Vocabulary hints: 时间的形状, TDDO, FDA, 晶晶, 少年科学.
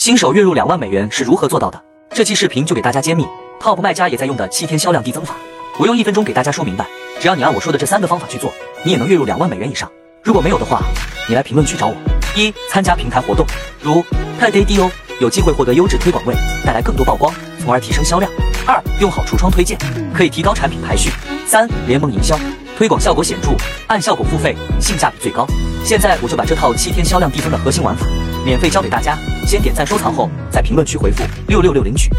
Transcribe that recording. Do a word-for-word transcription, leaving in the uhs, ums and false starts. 新手月入两万美元是如何做到的？这期视频就给大家揭秘 Top 卖家也在用的七天销量递增法。我用一分钟给大家说明白，只要你按我说的这三个方法去做，你也能月入两万美元以上。如果没有的话，你来评论区找我。一、参加平台活动，如 T D D O， 有机会获得优质推广位，带来更多曝光，从而提升销量。二、用好橱窗推荐，可以提高产品排序。三、联盟营销，推广效果显著，按效果付费，性价比最高。现在我就把这套七天销量递增的核心玩法免费教给大家，先点赞收藏后，在评论区回复六六六领取。